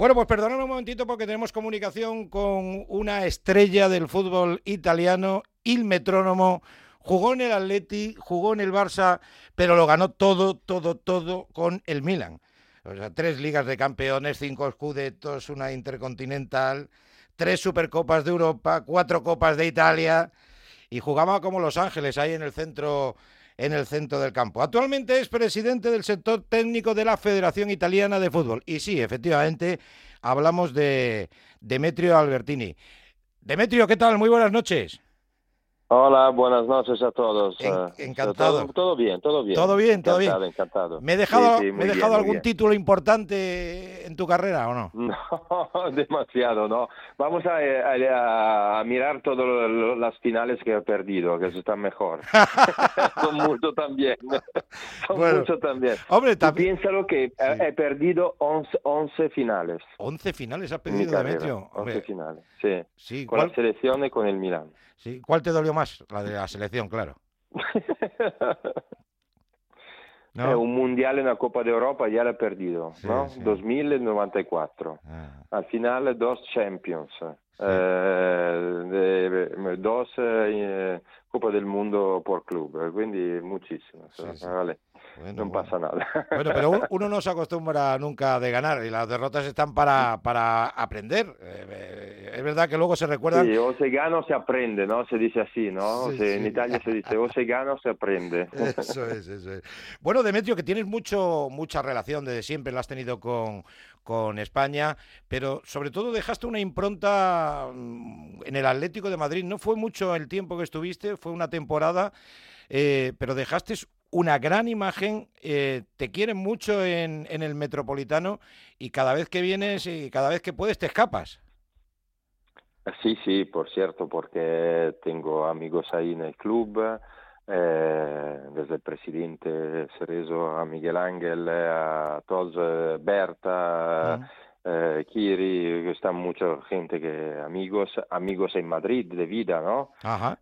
Bueno, pues perdonad un momentito porque tenemos comunicación con una estrella del fútbol italiano, Il Metrónomo. Jugó en el Atleti, jugó en el Barça, pero lo ganó todo con el Milan. O sea, 3 ligas de campeones, 5 scudettos, una intercontinental, 3 supercopas de Europa, 4 copas de Italia, y jugaba como Los Ángeles ahí en el centro del campo. Actualmente es presidente del sector técnico de la Federación Italiana de Fútbol. Y sí, efectivamente, hablamos de Demetrio Albertini. Demetrio, ¿qué tal? Muy buenas noches. Hola, buenas noches a todos. Encantado. Todo bien. Todo bien. ¿Me he dejado algún título importante en tu carrera o no? No, demasiado, no. Vamos a mirar todas las finales que he perdido, que eso está mejor. Son mucho también. Hombre, también. Piénsalo que he perdido 11 finales. ¿11 finales has perdido, Demetrio? 11 finales, sí. Con la selección y con el Milan. Sí. ¿Cuál te dolió más? La de la selección, claro. ¿No? Un mundial en la Copa de Europa ya lo he perdido, ¿no? Sí. 2094. Ah. Al final, 2 Champions. Sí. 2 Copa del Mundo por club. Quindi muchísimo. Sí. Vale. Bueno, no pasa nada. Bueno, pero uno no se acostumbra nunca de ganar y las derrotas están para aprender. Es verdad que luego se recuerdan... Sí, o se gana o se aprende, ¿no? Se dice así, ¿no? Sí, en Italia se dice o se gana o se aprende. Eso es. Bueno, Demetrio, que tienes mucha relación desde siempre, la has tenido con España, pero sobre todo dejaste una impronta en el Atlético de Madrid. No fue mucho el tiempo que estuviste, fue una temporada, pero dejaste... una gran imagen, te quieren mucho en el Metropolitano y cada vez que vienes y cada vez que puedes te escapas. Sí, por cierto, porque tengo amigos ahí en el club, desde el presidente Cerezo a Miguel Ángel, a todos, Berta... Kiri, están mucha gente que amigos en Madrid de vida, ¿no? Ajá.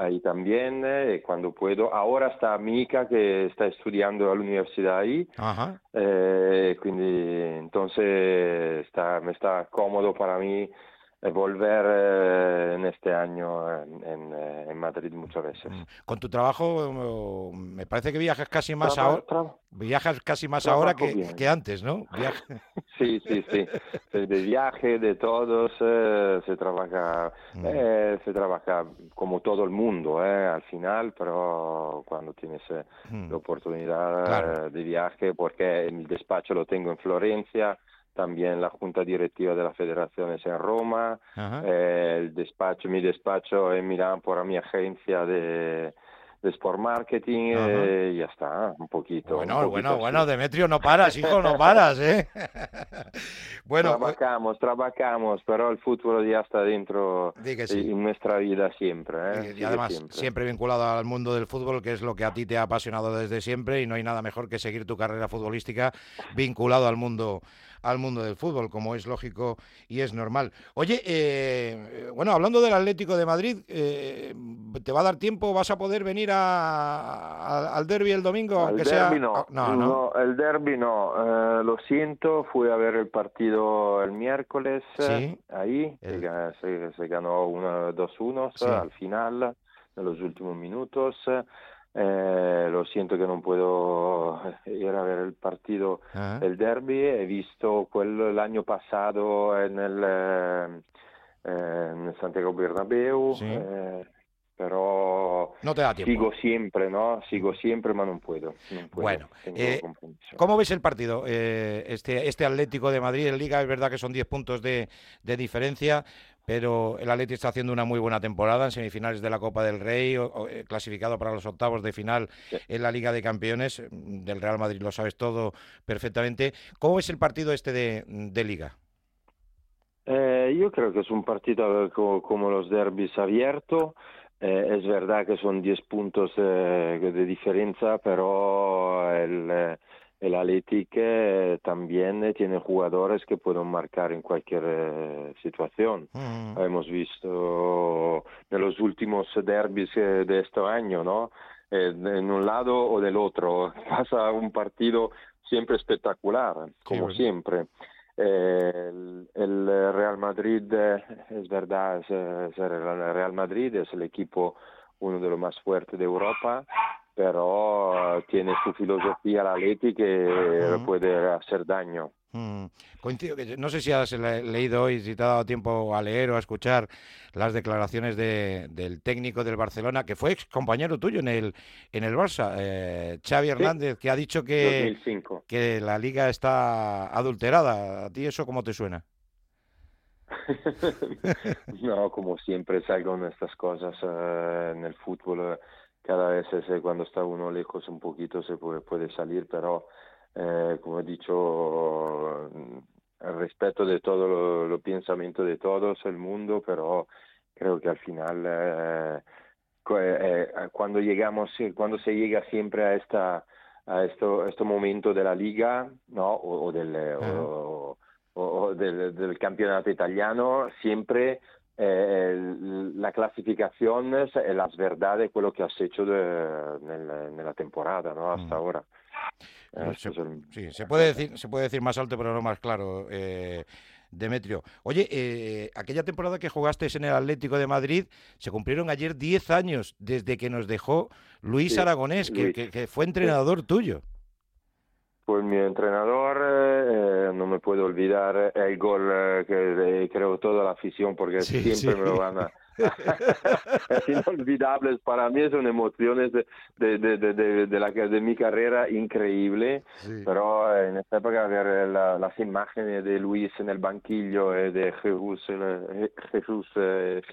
Ahí también, cuando puedo. Ahora está mi hija que está estudiando a la universidad ahí. Ajá. Entonces me está cómodo para mí volver en este año en Madrid muchas veces. Con tu trabajo me parece que viajas casi más ahora que antes, ¿no? Sí. De viaje, de todos, se trabaja como todo el mundo, al final, pero cuando tienes la oportunidad de viaje, porque el despacho lo tengo en Florencia, también la Junta Directiva de la Federación es en Roma, mi despacho en Milán por mi agencia de Sport Marketing, y ya está, un poquito. Bueno, Demetrio, no paras, hijo, no paras, ¿eh? Bueno, trabajamos, pero el fútbol ya está dentro de nuestra vida siempre. Y además, siempre vinculado al mundo del fútbol, que es lo que a ti te ha apasionado desde siempre, y no hay nada mejor que seguir tu carrera futbolística vinculado al mundo del fútbol, como es lógico y es normal. Oye, hablando del Atlético de Madrid, ¿te va a dar tiempo? ¿Vas a poder venir al derbi el domingo? Aunque sea... No, el derbi no. Lo siento, fui a ver el partido el miércoles, ahí se ganó 2-1 al final, en los últimos minutos. Lo siento que no puedo ir a ver el partido, el derbi. He visto el año pasado en el Santiago Bernabéu, pero no te da tiempo. Sigo siempre, pero no puedo. Bueno, ¿cómo ves el partido? Este Atlético de Madrid en Liga, es verdad que son 10 puntos de diferencia, pero el Atleti está haciendo una muy buena temporada en semifinales de la Copa del Rey, clasificado para los octavos de final en la Liga de Campeones del Real Madrid, lo sabes todo perfectamente. ¿Cómo es el partido de Liga? Yo creo que es un partido como los derbis abierto. Es verdad que son 10 puntos de diferencia, pero el Athletic también tiene jugadores que pueden marcar en cualquier situación. Hemos visto en los últimos derbis de este año, ¿no? En un lado o del otro. Pasa un partido siempre espectacular, como siempre. El Real Madrid, es verdad, es el Real Madrid, es el equipo uno de los más fuertes de Europa, pero tiene su filosofía la Leti que puede hacer daño. Coincido que no sé si has leído hoy, si te ha dado tiempo a leer o a escuchar las declaraciones del técnico del Barcelona, que fue ex compañero tuyo en el Barça, Xavi Hernández, que ha dicho que 2005. Que la liga está adulterada. ¿A ti eso cómo te suena? No, como siempre salgan estas cosas en el fútbol, cada vez cuando está uno lejos un poquito se puede salir, pero como he dicho, al respeto de todo los pensamientos de todos el mundo, pero creo que al final cuando se llega siempre a este momento de la liga, ¿no? o del campeonato italiano, siempre la clasificación es la verdad de lo que has hecho en la temporada, ¿no? Hasta ahora. Sí, se puede decir más alto, pero no más claro, Demetrio. Oye, aquella temporada que jugaste en el Atlético de Madrid, se cumplieron ayer 10 años desde que nos dejó Luis Aragonés, que fue entrenador tuyo. Pues mi entrenador, no me puedo olvidar el gol que creo toda la afición, porque siempre me lo van a... Es inolvidable, para mí son emociones de mi carrera increíble, pero en esta época ver las imágenes de Luis en el banquillo, de Jesús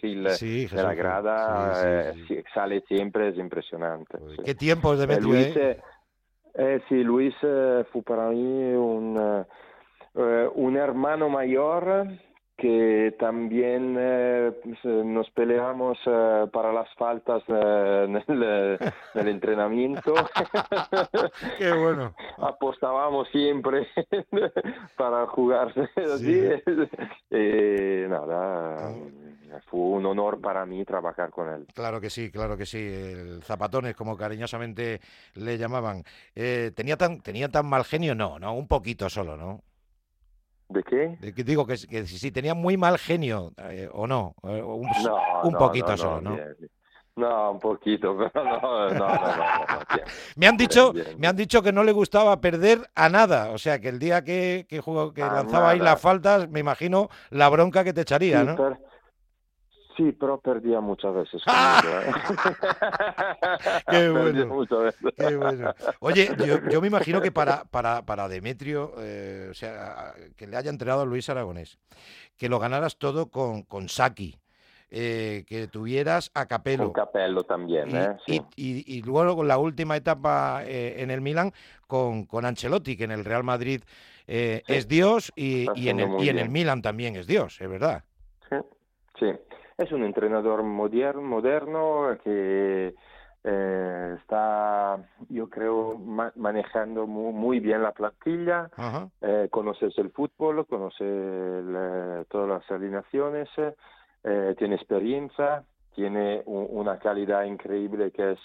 Gil de la grada, sale siempre, es impresionante. Uy, qué tiempos de Metro, Luis fue para mí un hermano mayor, que también nos peleamos para las faltas en el entrenamiento. Qué bueno. Apostábamos siempre para jugar. Nada, fue un honor para mí trabajar con él. Claro que sí. El Zapatones, como cariñosamente le llamaban. ¿Tenía tan mal genio? No, un poquito solo, ¿no? ¿De qué? Digo que si tenía muy mal genio, o no. Un poquito solo, ¿no? Bien. No, un poquito, pero no. Me han dicho que no le gustaba perder a nada. O sea, que el día que lanzaba ahí las faltas, me imagino la bronca que te echaría, ¿no? Sí, pero perdía muchas veces. Qué bueno. Oye, yo me imagino que para Demetrio, o sea, que le haya entrenado a Luis Aragonés, que lo ganaras todo con Saki, que tuvieras a Capello. Con Capello también, y luego con la última etapa en el Milan con Ancelotti, que en el Real Madrid es Dios y en el Milan también es Dios, es verdad. Sí. Es un entrenador moderno que está, yo creo, manejando muy bien la plantilla. Uh-huh. Conoces el fútbol, conoce todas las alineaciones, tiene experiencia, tiene una calidad increíble que es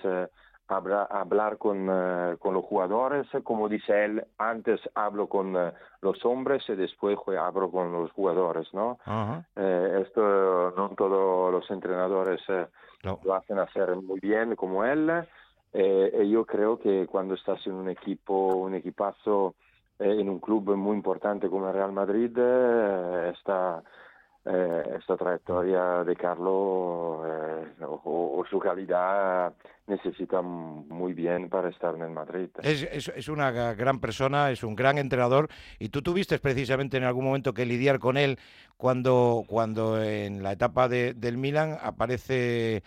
hablar con los jugadores. Como dice él, antes hablo con los hombres y después hablo con los jugadores, ¿no? Uh-huh. Esto no todos los entrenadores lo hacen hacer muy bien como él. Yo creo que cuando estás en un equipazo, en un club muy importante como el Real Madrid, esta trayectoria de Carlo o su calidad necesita muy bien para estar en el Madrid. Es una gran persona, es un gran entrenador, y tú tuviste precisamente en algún momento que lidiar con él cuando en la etapa del Milan aparece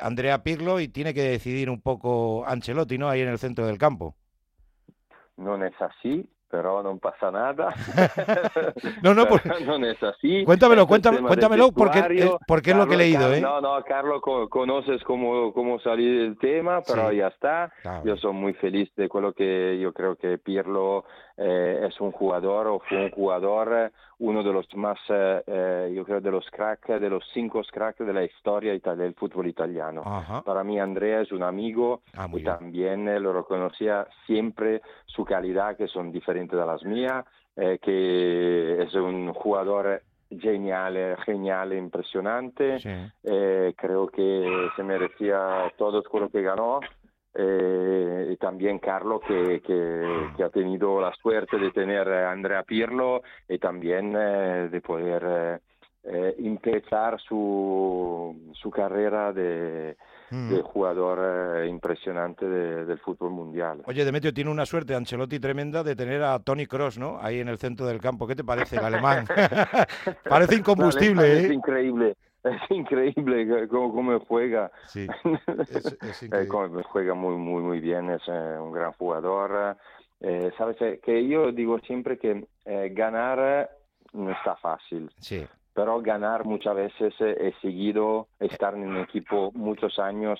Andrea Pirlo y tiene que decidir un poco Ancelotti, ¿no? Ahí en el centro del campo. No es así, pero no pasa nada. No es así. Cuéntamelo porque Carlo, es lo que he leído. Carlo, conoces cómo salir del tema, pero ya está. Claro. Yo soy muy feliz de lo que yo creo que Pirlo fue un jugador, uno de los más, yo creo, de los 5 cracks de la historia del fútbol italiano. Ajá. Para mí Andrea es un amigo y también lo reconocía siempre su calidad, que son diferentes de las mías, che è un giocatore geniale, impresionante. Sí. Creo que se merecía todo lo que ganó. Y también Carlo, que ha tenido la suerte de tener a Andrea Pirlo y también de poder empezar su carrera de jugador impresionante del fútbol mundial. Oye, Demetrio, tiene una suerte Ancelotti tremenda de tener a Toni Kroos, ¿no? Ahí en el centro del campo. ¿Qué te parece el alemán? Parece incombustible, alemán, ¿eh? Es increíble cómo juega. Sí, es increíble. Juega muy bien, es un gran jugador. Sabes que yo digo siempre que ganar no está fácil. Sí. Pero ganar muchas veces es seguido, estar en un equipo muchos años,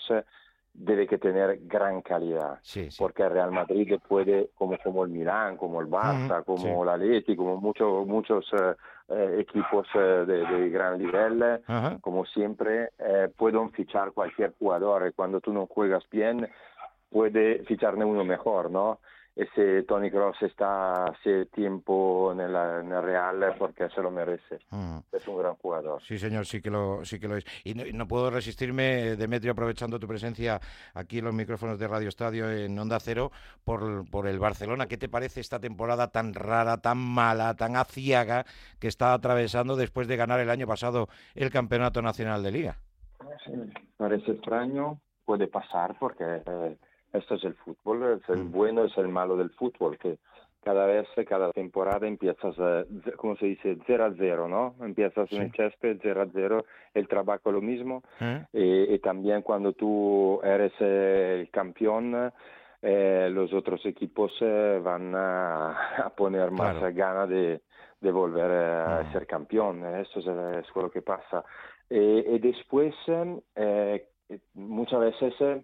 debe que tener gran calidad. Sí, sí. Porque el Real Madrid puede, como el Milán, como el Barça, como el Atleti, como muchos equipos de gran nivel, como siempre, pueden fichar cualquier jugador. Cuando tú no juegas bien, puede ficharle uno mejor, ¿no? Ese Toni Kroos está hace tiempo en el Real porque se lo merece. Es un gran jugador. Sí, señor, sí que lo es. Y no puedo resistirme, Demetrio, aprovechando tu presencia aquí en los micrófonos de Radio Estadio en Onda Cero, por el Barcelona. ¿Qué te parece esta temporada tan rara, tan mala, tan aciaga que está atravesando después de ganar el año pasado el Campeonato Nacional de Liga? Sí, parece extraño, puede pasar porque... esto es el fútbol, es el bueno, es el malo del fútbol, que cada vez, cada temporada empiezas, como se dice, 0-0, ¿no? Empiezas en el césped 0-0, el trabajo lo mismo, y también cuando tú eres el campeón, los otros equipos van a poner más ganas de volver a ser campeón. Eso es lo que pasa. Y después, muchas veces...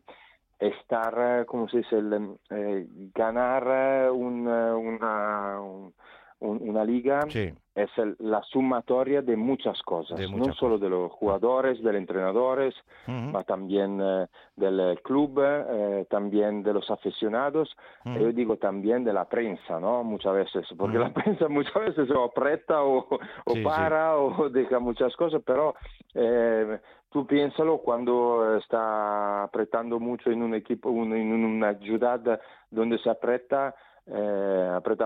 estar, como se dice, ganar una liga es la sumatoria de muchas cosas, no solo de los jugadores, de los entrenadores, pero también del club, también de los aficionados, yo digo también de la prensa, ¿no? Muchas veces, porque la prensa muchas veces o aprieta o deja muchas cosas, pero... tú piénsalo cuando está apretando mucho en un equipo, en una ciudad donde se aprieta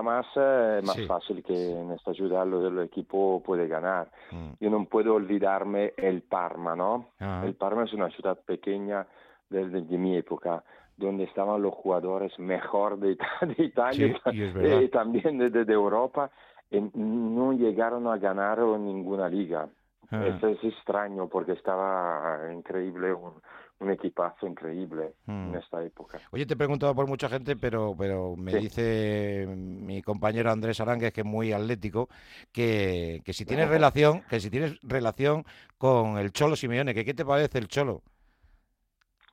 más, es más fácil que en esta ciudad el equipo puede ganar. Yo no puedo olvidarme el Parma, ¿no? El Parma es una ciudad pequeña de mi época, donde estaban los jugadores mejor de Italia y también de Europa, y no llegaron a ganar ninguna liga. Eso es extraño porque estaba increíble, un equipazo increíble en esta época. Oye, te he preguntado por mucha gente, pero me dice mi compañero Andrés Aránguez, que es muy atlético, que si tienes relación con el Cholo Simeone, que ¿qué te parece el Cholo?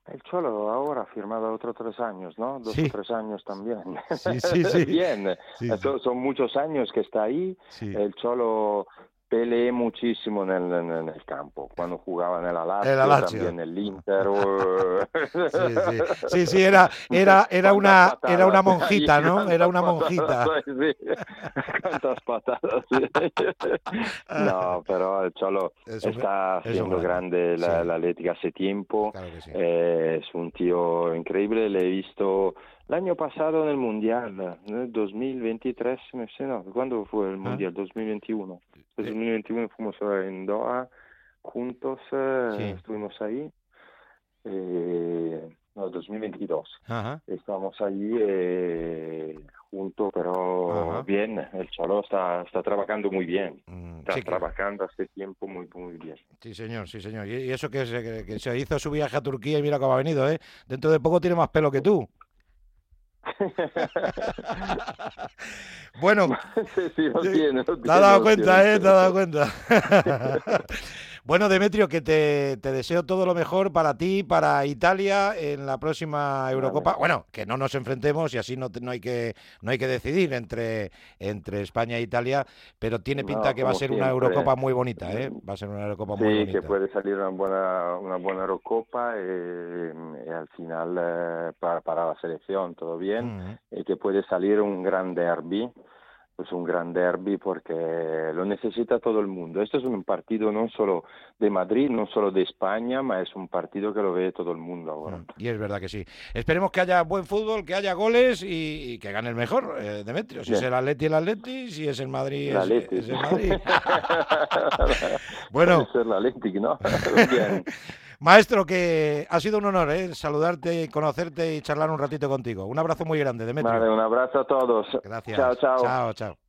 El Cholo ahora ha firmado otros 3 años, ¿no? 2 o 3 años también. Sí. Bien, son muchos años que está ahí. Sí. El Cholo... peleé muchísimo en el campo, cuando jugaba en el Lazio, también en el Inter. Sí, era una monjita, ¿no? Era una monjita. Cuántas patadas. No, pero el Cholo está siendo grande la Atlético hace tiempo. Claro que sí. Es un tío increíble, le he visto... el año pasado en el Mundial, ¿no? 2023, no, ¿cuándo fue el Mundial? 2021. 2021 fuimos en Doha, juntos, estuvimos ahí. No, 2022. Estamos allí juntos, pero bien, el Cholo está trabajando muy bien. Está trabajando hace tiempo muy bien. Sí, señor. Y eso que se hizo su viaje a Turquía y mira cómo ha venido, ¿eh? Dentro de poco tiene más pelo que tú. Bueno, sí, lo tiene, te has dado cuenta, ¿eh? Te has dado cuenta. Bueno, Demetrio, que te deseo todo lo mejor para ti, para Italia en la próxima Eurocopa. Bueno, que no nos enfrentemos y así no hay que decidir entre España e Italia, pero tiene pinta que va a ser siempre. Una Eurocopa muy bonita, ¿eh? Va a ser una Eurocopa muy bonita. Sí, que puede salir una buena Eurocopa y al final para la selección todo bien, y que puede salir un gran derbi. Esto es un gran derby porque lo necesita todo el mundo. Esto es un partido no solo de Madrid, no solo de España, ma es un partido que lo ve todo el mundo ahora. Y es verdad que sí. Esperemos que haya buen fútbol, que haya goles y que gane el mejor, Demetrio. Si es el Atleti, si es el Madrid, es el Madrid. Bueno. Es el Atleti, ¿no? Bien. Maestro, que ha sido un honor saludarte, conocerte y charlar un ratito contigo. Un abrazo muy grande, Demetrio. Vale, un abrazo a todos. Gracias. Chao, chao. Chao, chao.